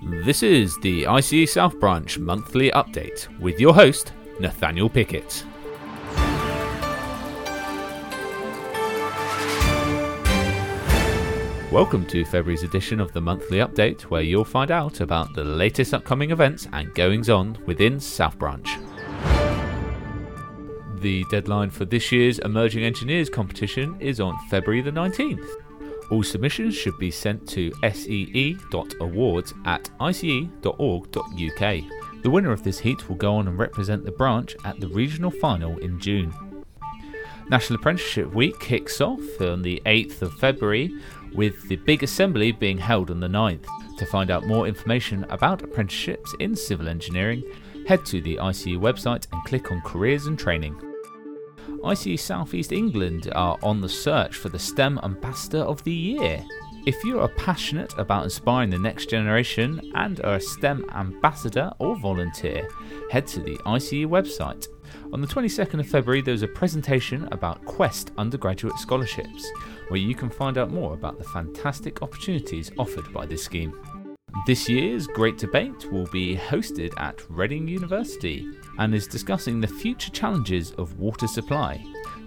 This is the ICE South Branch Monthly Update with your host, Nathaniel Pickett. Welcome to February's edition of the Monthly Update, where you'll find out about the latest upcoming events and goings-on within South Branch. The deadline for this year's Emerging Engineers competition is on February the 19th. All submissions should be sent to see.awards@ice.org.uk. The winner of this heat will go on and represent the branch at the regional final in June. National Apprenticeship Week kicks off on the 8th of February, with the big assembly being held on the 9th. To find out more information about apprenticeships in civil engineering, head to the ICU website and click on Careers and Training. ICE Southeast England are on the search for the STEM Ambassador of the Year. If you are passionate about inspiring the next generation and are a STEM ambassador or volunteer, head to the ICE website. On the 22nd of February, there's a presentation about Quest Undergraduate Scholarships, where you can find out more about the fantastic opportunities offered by this scheme. This year's Great Debate will be hosted at Reading University and is discussing the future challenges of water supply.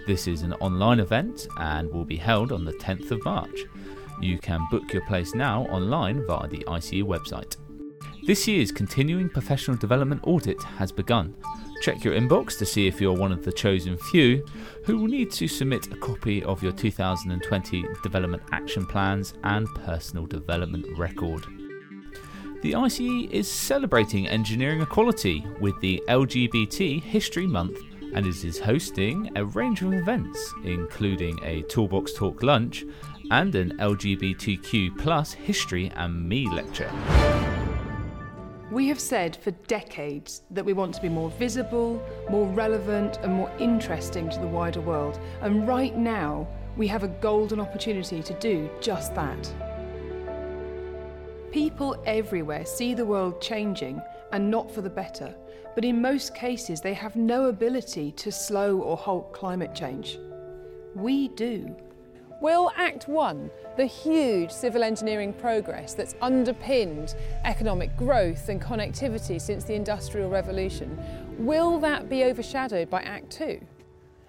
This is an online event and will be held on the 10th of March. You can book your place now online via the ICE website. This year's Continuing Professional Development Audit has begun. Check your inbox to see if you're one of the chosen few who will need to submit a copy of your 2020 Development Action Plans and Personal Development Record. The ICE is celebrating engineering equality with the LGBT History Month and is hosting a range of events, including a Toolbox Talk lunch and an LGBTQ+ History and Me lecture. We have said for decades that we want to be more visible, more relevant and more interesting to the wider world, and right now we have a golden opportunity to do just that. People everywhere see the world changing, and not for the better, but in most cases they have no ability to slow or halt climate change. We do. Will Act One, the huge civil engineering progress that's underpinned economic growth and connectivity since the Industrial Revolution, will that be overshadowed by Act Two?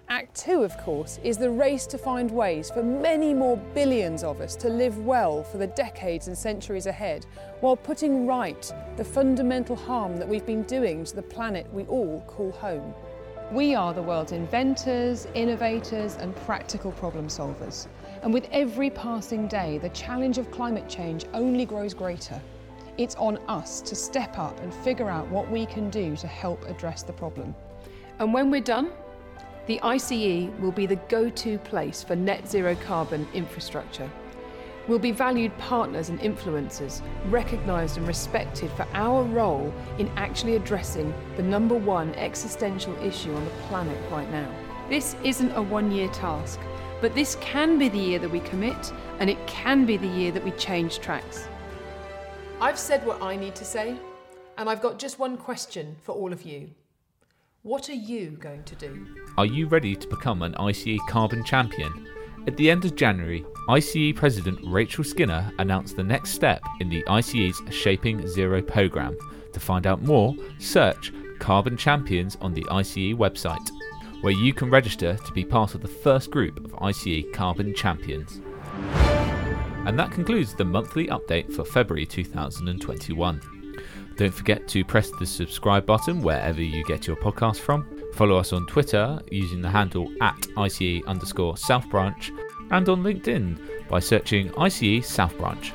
Act Two, of course, is the race to find ways for many more billions of us to live well for the decades and centuries ahead, while putting right the fundamental harm that we've been doing to the planet we all call home. We are the world's inventors, innovators and practical problem solvers. And with every passing day, the challenge of climate change only grows greater. It's on us to step up and figure out what we can do to help address the problem. And when we're done, the ICE will be the go-to place for net zero carbon infrastructure. We'll be valued partners and influencers, recognised and respected for our role in actually addressing the #1 existential issue on the planet right now. This isn't a one-year task, but this can be the year that we commit, and it can be the year that we change tracks. I've said what I need to say, and I've got just one question for all of you. What are you going to do? Are you ready to become an ICE Carbon Champion? At the end of January, ICE President Rachel Skinner announced the next step in the ICE's Shaping Zero programme. To find out more, search Carbon Champions on the ICE website, where you can register to be part of the first group of ICE Carbon Champions. And that concludes the monthly update for February 2021. Don't forget to press the subscribe button wherever you get your podcast from. Follow us on Twitter using the handle @ICE_South Branch and on LinkedIn by searching ICE South Branch.